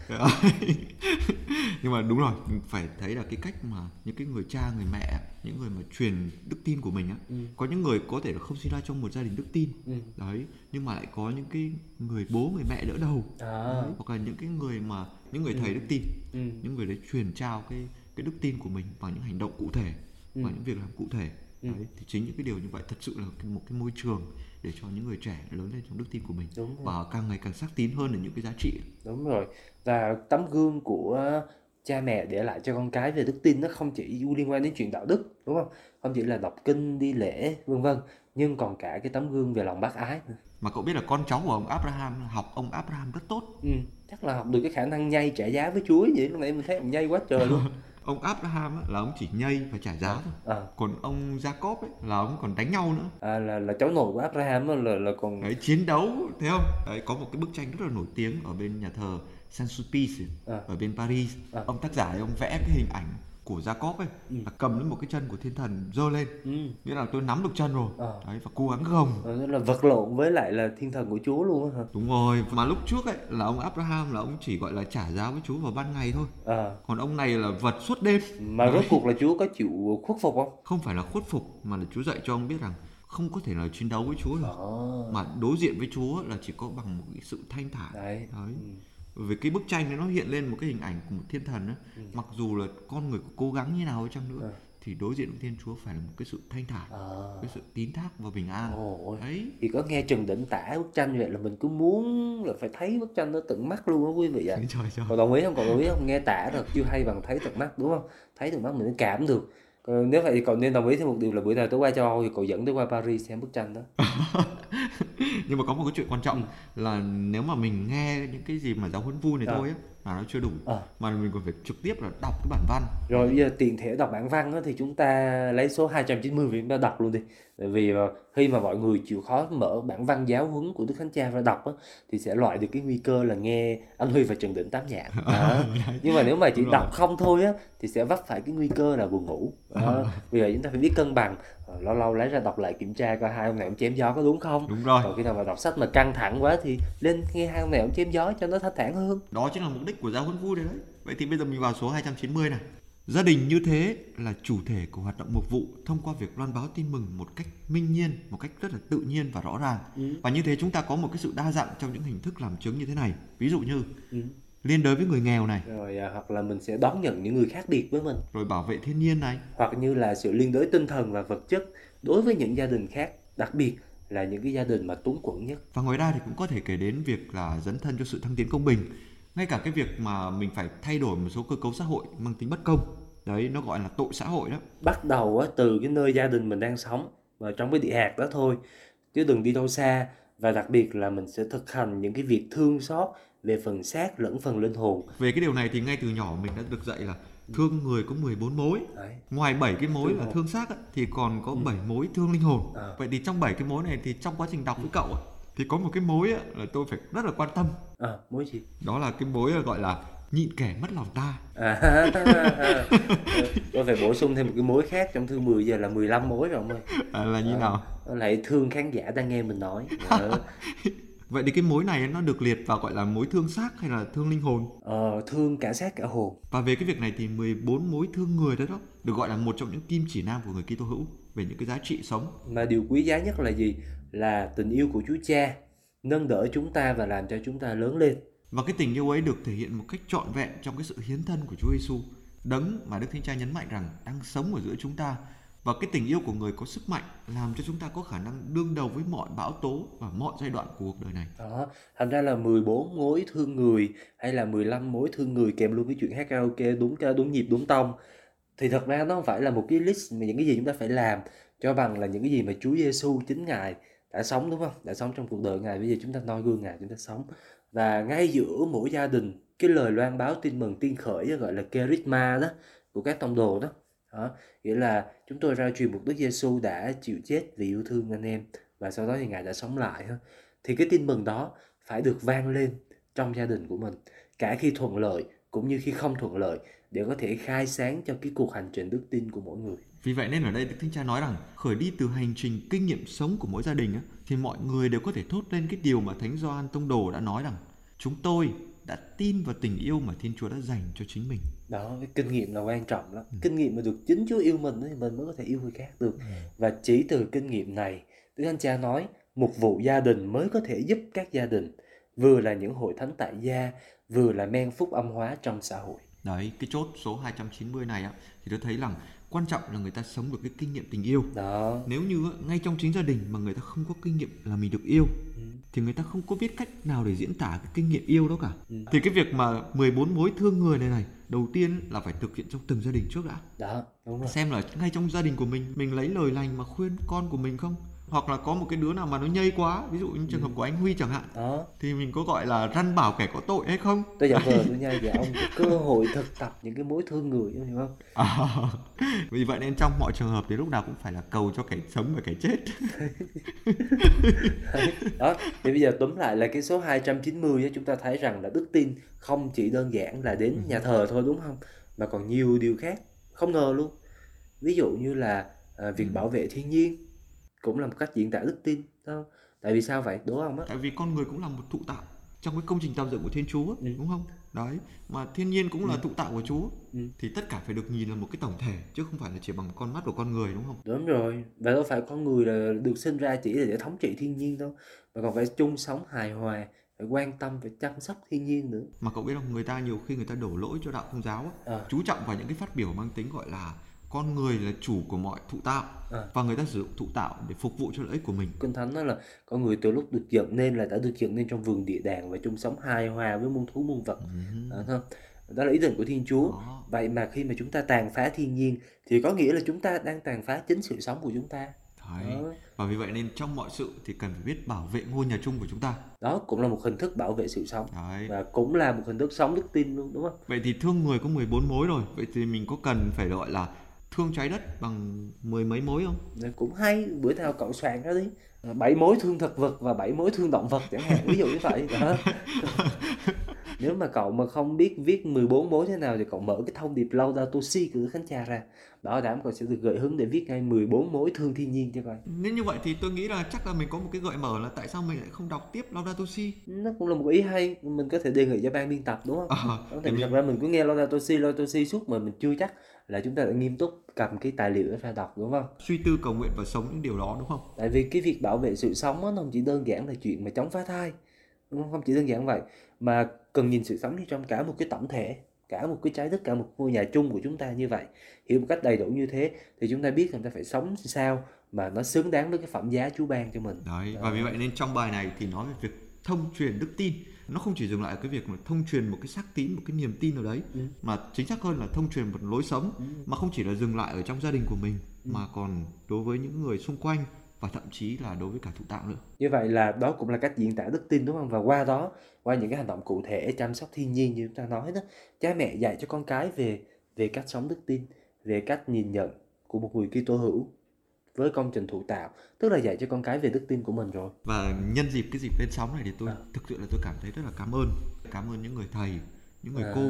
Nhưng mà đúng rồi, phải thấy là cái cách mà những cái người cha, người mẹ, những người mà truyền đức tin của mình á, ừ. có những người có thể là không sinh ra trong một gia đình đức tin, ừ. đấy, nhưng mà lại có những cái người bố, người mẹ đỡ đầu, à. Hoặc là những cái người mà những người thầy ừ. đức tin, ừ. những người đấy truyền trao cái cái đức tin của mình vào những hành động cụ thể, ừ. vào những việc làm cụ thể. Đấy, thì chính những cái điều như vậy thật sự là một cái môi trường để cho những người trẻ lớn lên trong đức tin của mình và càng ngày càng xác tín hơn ở những cái giá trị. Đúng rồi, và tấm gương của cha mẹ để lại cho con cái về đức tin nó không chỉ liên quan đến chuyện đạo đức, đúng không? Không chỉ là đọc kinh, đi lễ, vân vân, nhưng còn cả cái tấm gương về lòng bác ái nữa. Mà cậu biết là con cháu của ông Abraham học ông Abraham rất tốt. Ừ, chắc là học được cái khả năng nhai trả giá với chuối vậy. Lúc nãy mình thấy ông nhai quá trời luôn. Ông Abraham là ông chỉ nhây và trả giá thôi. À. Còn ông Jacob ấy là ông còn đánh nhau nữa. À, là là cháu nội của Abraham là là còn đấy, chiến đấu, thấy không? Đấy, có một cái bức tranh rất là nổi tiếng ở bên nhà thờ Saint-Sulpice à. Ở bên Paris. À. Ông tác giả ấy, ông vẽ cái hình ảnh của Jacob ấy ừ. là cầm lên một cái chân của thiên thần giơ lên. Ừ. Nghĩa là tôi nắm được chân rồi. À. Đấy, và cố gắng gồng. Đó là vật lộn với lại là thiên thần của Chúa luôn hả? Đúng rồi, mà lúc trước ấy là ông Abraham là ông chỉ gọi là trả giá với Chúa vào ban ngày thôi. À. Còn ông này là vật suốt đêm. Mà rốt cuộc là Chúa có chịu khuất phục không? Không phải là khuất phục mà là Chúa dạy cho ông biết rằng không có thể là chiến đấu với Chúa được. À. Mà đối diện với Chúa là chỉ có bằng một cái sự thanh thản. Đấy. Đấy. Ừ. Vì cái bức tranh ấy nó hiện lên một cái hình ảnh của một thiên thần ấy. Ừ. Mặc dù là con người có cố gắng như nào chăng nữa à. Thì đối diện với Thiên Chúa phải là một cái sự thanh thản à. Cái sự tín thác và bình an. Ồ, đấy. Thì có nghe Trần Định tả bức tranh vậy là mình cứ muốn là phải thấy bức tranh nó tận mắt luôn á quý vị ạ. Còn đồng ý không? Còn đồng ý không? Nghe tả rồi chưa hay bằng thấy tận mắt, đúng không? Thấy tận mắt mình cảm được. Nếu vậy thì cậu nên đồng ý thêm một điều là bữa nào tối qua châu Âu thì cậu dẫn tôi qua Paris xem bức tranh đó. Nhưng mà có một cái chuyện quan trọng ừ. là nếu mà mình nghe những cái gì mà giáo huấn vui này à. Thôi á là nó chưa đủ à. Mà mình còn phải trực tiếp là đọc cái bản văn. Rồi bây giờ tiện thể đọc bản văn á, thì chúng ta lấy số hai trăm chín mươi vì chúng ta đọc luôn đi. Tại vì khi mà mọi người chịu khó mở bản văn giáo huấn của Đức Thánh Cha ra đọc á, thì sẽ loại được cái nguy cơ là nghe Anh Huy và Trần Định tám nhạc à. Nhưng mà nếu mà chỉ đọc không thôi á, thì sẽ vấp phải cái nguy cơ là buồn ngủ à. Vì vậy chúng ta phải biết cân bằng, lâu lâu lấy ra đọc lại kiểm tra coi hai ông này ông chém gió có đúng không. Đúng rồi. Còn khi nào mà đọc sách mà căng thẳng quá thì lên nghe hai ông này ông chém gió cho nó thanh thản hơn. Đó chính là mục đích của giáo huấn vui đấy. Vậy thì bây giờ mình vào số hai trăm chín mươi này. Gia đình như thế là chủ thể của hoạt động mục vụ thông qua việc loan báo tin mừng một cách minh nhiên, một cách rất là tự nhiên và rõ ràng. Ừ. Và như thế chúng ta có một cái sự đa dạng trong những hình thức làm chứng như thế này. Ví dụ như ừ. liên đới với người nghèo này, rồi à, hoặc là mình sẽ đón nhận những người khác biệt với mình, rồi bảo vệ thiên nhiên này, hoặc như là sự liên đới tinh thần và vật chất đối với những gia đình khác, đặc biệt là những cái gia đình mà túng quẫn nhất. Và ngoài ra thì cũng có thể kể đến việc là dấn thân cho sự thăng tiến công bình, ngay cả cái việc mà mình phải thay đổi một số cơ cấu xã hội mang tính bất công, đấy nó gọi là tội xã hội đó. Bắt đầu á, từ cái nơi gia đình mình đang sống và trong cái địa hạt đó thôi, chứ đừng đi đâu xa. Và đặc biệt là mình sẽ thực hành những cái việc thương xót về phần xác lẫn phần linh hồn. Về cái điều này thì ngay từ nhỏ mình đã được dạy là thương người có mười bốn mối. Đấy. Ngoài bảy cái mối thương là hồn. Thương xác ấy, thì còn có ừ. bảy mối thương linh hồn à. Vậy thì trong bảy cái mối này thì trong quá trình đọc với cậu ấy, thì có một cái mối ấy, là tôi phải rất là quan tâm à, mối gì? Đó là cái mối gọi là nhịn kẻ mất lòng ta à, à, à. Tôi phải bổ sung thêm một cái mối khác trong thư mười giờ là mười lăm mối rồi ông ơi à, là như à, nào? Lại thương khán giả đang nghe mình nói à. Vậy thì cái mối này nó được liệt vào gọi là mối thương xác hay là thương linh hồn? Ờ, thương cả xác cả hồn. Và về cái việc này thì mười bốn mối thương người đó đó được gọi là một trong những kim chỉ nam của người Kitô hữu về những cái giá trị sống. Mà điều quý giá nhất là gì? Là tình yêu của Chúa Cha nâng đỡ chúng ta và làm cho chúng ta lớn lên. Và cái tình yêu ấy được thể hiện một cách trọn vẹn trong cái sự hiến thân của Chúa Giêsu, đấng mà Đức Thánh Cha nhấn mạnh rằng đang sống ở giữa chúng ta. Và cái tình yêu của người có sức mạnh làm cho chúng ta có khả năng đương đầu với mọi bão tố và mọi giai đoạn của cuộc đời này. Đó, thành ra là mười bốn mối thương người hay là mười lăm mối thương người kèm luôn cái chuyện hát karaoke đúng ca, đúng nhịp, đúng tông. Thì thật ra nó không phải là một cái list mà những cái gì chúng ta phải làm cho bằng là những cái gì mà Chúa Giêsu chính Ngài đã sống, đúng không? Đã sống trong cuộc đời Ngài, bây giờ chúng ta noi gương Ngài, chúng ta sống. Và ngay giữa mỗi gia đình, cái lời loan báo tin mừng tiên khởi gọi là kerygma đó, của các tông đồ đó. Đó, nghĩa là chúng tôi rao truyền một Đức Giêsu đã chịu chết vì yêu thương anh em và sau đó thì Ngài đã sống lại. Thì cái tin mừng đó phải được vang lên trong gia đình của mình, cả khi thuận lợi cũng như khi không thuận lợi, để có thể khai sáng cho cái cuộc hành trình đức tin của mỗi người. Vì vậy nên ở đây Đức Thánh Cha nói rằng khởi đi từ hành trình kinh nghiệm sống của mỗi gia đình thì mọi người đều có thể thốt lên cái điều mà Thánh Gioan Tông Đồ đã nói rằng chúng tôi đã tin vào tình yêu mà Thiên Chúa đã dành cho chính mình. Đó, cái kinh nghiệm là quan trọng lắm. Ừ. Kinh nghiệm mà được chính Chúa yêu mình thì mình mới có thể yêu người khác được. Ừ. Và chỉ từ kinh nghiệm này, Đức Thánh Cha nói, mục vụ gia đình mới có thể giúp các gia đình vừa là những hội thánh tại gia, vừa là men phúc âm hóa trong xã hội. Đấy, cái chốt số hai trăm chín mươi này á, thì tôi thấy rằng quan trọng là người ta sống được cái kinh nghiệm tình yêu. Đó. Nếu như ngay trong chính gia đình mà người ta không có kinh nghiệm là mình được yêu, ừ, thì người ta không có biết cách nào để diễn tả cái kinh nghiệm yêu đó cả. Ừ. Thì cái việc mà mười bốn mối thương người này này, đầu tiên là phải thực hiện trong từng gia đình trước đã. Đó, đúng rồi. Xem là ngay trong gia đình của mình, mình lấy lời lành mà khuyên con của mình không? Hoặc là có một cái đứa nào mà nó nhây quá, ví dụ như trường hợp của anh Huy chẳng hạn, đó, thì mình có gọi là răn bảo kẻ có tội hay không? Tôi giả vờ tôi nhây để ông có cơ hội thực tập những cái mối thương người, hiểu không? À, vì vậy nên trong mọi trường hợp thì lúc nào cũng phải là cầu cho kẻ sống và kẻ chết. Đó, thì bây giờ tóm lại là cái số hai trăm chín mươi chúng ta thấy rằng là đức tin không chỉ đơn giản là đến nhà thờ thôi, đúng không? Mà còn nhiều điều khác, không ngờ luôn. Ví dụ như là à, việc bảo vệ thiên nhiên cũng là một cách diễn tả đức tin. Tại vì sao vậy? Đúng không? Đó? Tại vì con người cũng là một thụ tạo trong cái công trình tạo dựng của Thiên Chúa, ừ, đúng không? Đấy, mà thiên nhiên cũng là ừ. thụ tạo của Chúa, ừ, thì tất cả phải được nhìn là một cái tổng thể chứ không phải là chỉ bằng con mắt của con người, đúng không? Đúng rồi. Và đâu phải con người là được sinh ra chỉ là để thống trị thiên nhiên đâu, mà còn phải chung sống hài hòa, phải quan tâm, phải chăm sóc thiên nhiên nữa. Mà cậu biết không, người ta nhiều khi người ta đổ lỗi cho đạo Công giáo, à. chú trọng vào những cái phát biểu mang tính gọi là con người là chủ của mọi thụ tạo, à. và người ta sử dụng thụ tạo để phục vụ cho lợi ích của mình. Kinh Thánh nói là con người từ lúc được dựng nên là đã được dựng nên trong vườn địa đàng và chung sống hài hòa với muôn thú muôn vật. Ừ. Đó, đó là ý định của Thiên Chúa. Đó. Vậy mà khi mà chúng ta tàn phá thiên nhiên thì có nghĩa là chúng ta đang tàn phá chính sự sống của chúng ta. Và vì vậy nên trong mọi sự thì cần phải biết bảo vệ ngôi nhà chung của chúng ta. Đó cũng là một hình thức bảo vệ sự sống. Đấy. Và cũng là một hình thức sống đức tin luôn, đúng không? Vậy thì thương người có mười bốn mối rồi, vậy thì mình có cần phải gọi là thương trái đất bằng mười mấy mối không? Đấy, cũng hay, bữa nào cậu soạn ra đi, bảy mối thương thực vật và bảy mối thương động vật chẳng hạn, ví dụ như vậy. Đó. Nếu mà cậu mà không biết viết mười bốn mối thế nào thì cậu mở cái thông điệp Laudato Si của Đức Thánh Cha ra. Đó, đảm cậu sẽ được gợi hứng để viết ngay mười bốn mối thương thiên nhiên cho coi. Nếu như vậy thì tôi nghĩ là chắc là mình có một cái gợi mở là tại sao mình lại không đọc tiếp Laudato Si. Nó cũng là một ý hay, mình có thể đề nghị cho ban biên tập, đúng không? À, đó, thì mình... thật ra mình cứ nghe Laudato Si, Laudato Si suốt mà mình chưa chắc là chúng ta đã nghiêm túc cầm cái tài liệu ra đọc, đúng không? Suy tư, cầu nguyện và sống những điều đó, đúng không? Tại vì cái việc bảo vệ sự sống đó, nó không chỉ đơn giản là chuyện mà chống phá thai, đúng không? Không chỉ đơn giản vậy, mà cần nhìn sự sống trong cả một cái tổng thể, cả một cái trái đất, cả một ngôi nhà chung của chúng ta như vậy. Hiểu một cách đầy đủ như thế thì chúng ta biết chúng ta phải sống sao mà nó xứng đáng với cái phẩm giá Chúa ban cho mình. Đấy, và vì vậy nên trong bài này thì nói về việc thông truyền đức tin. Nó không chỉ dừng lại cái việc mà thông truyền một cái xác tín, một cái niềm tin nào đấy, ừ, mà chính xác hơn là thông truyền một lối sống, ừ, mà không chỉ là dừng lại ở trong gia đình của mình, ừ, mà còn đối với những người xung quanh và thậm chí là đối với cả thụ tạo nữa. Như vậy là đó cũng là cách diễn tả đức tin, đúng không? Và qua đó, qua những cái hành động cụ thể chăm sóc thiên nhiên như chúng ta nói đó, cha mẹ dạy cho con cái về về cách sống đức tin, về cách nhìn nhận của một người Kitô hữu với công trình thụ tạo, tức là dạy cho con cái về đức tin của mình rồi. Và nhân dịp cái dịp lên sóng này thì tôi à. thực sự là tôi cảm thấy rất là cảm ơn, cảm ơn những người thầy, những người à. cô,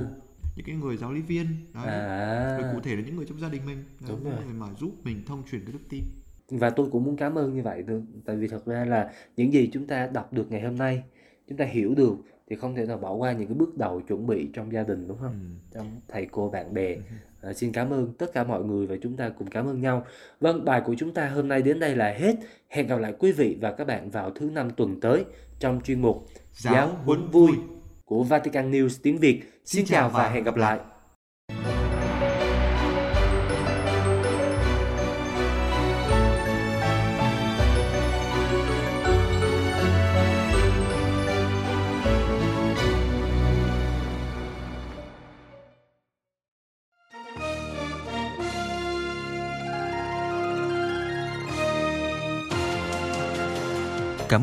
những cái người giáo lý viên, đấy, à. rồi cụ thể là những người trong gia đình mình, những người mà giúp mình thông truyền cái đức tin. Và tôi cũng muốn cảm ơn như vậy, tại vì thật ra là những gì chúng ta đọc được ngày hôm nay, chúng ta hiểu được thì không thể nào bỏ qua những cái bước đầu chuẩn bị trong gia đình, đúng không? Ừ. Trong thầy cô, bạn bè. Ừ. À, xin cảm ơn tất cả mọi người và chúng ta cùng cảm ơn nhau. Vâng, bài của chúng ta hôm nay đến đây là hết. Hẹn gặp lại quý vị và các bạn vào thứ năm tuần tới trong chuyên mục Giáo, Giáo huấn vui của Vatican News tiếng Việt. Xin, xin chào và hẹn gặp lại. Cảm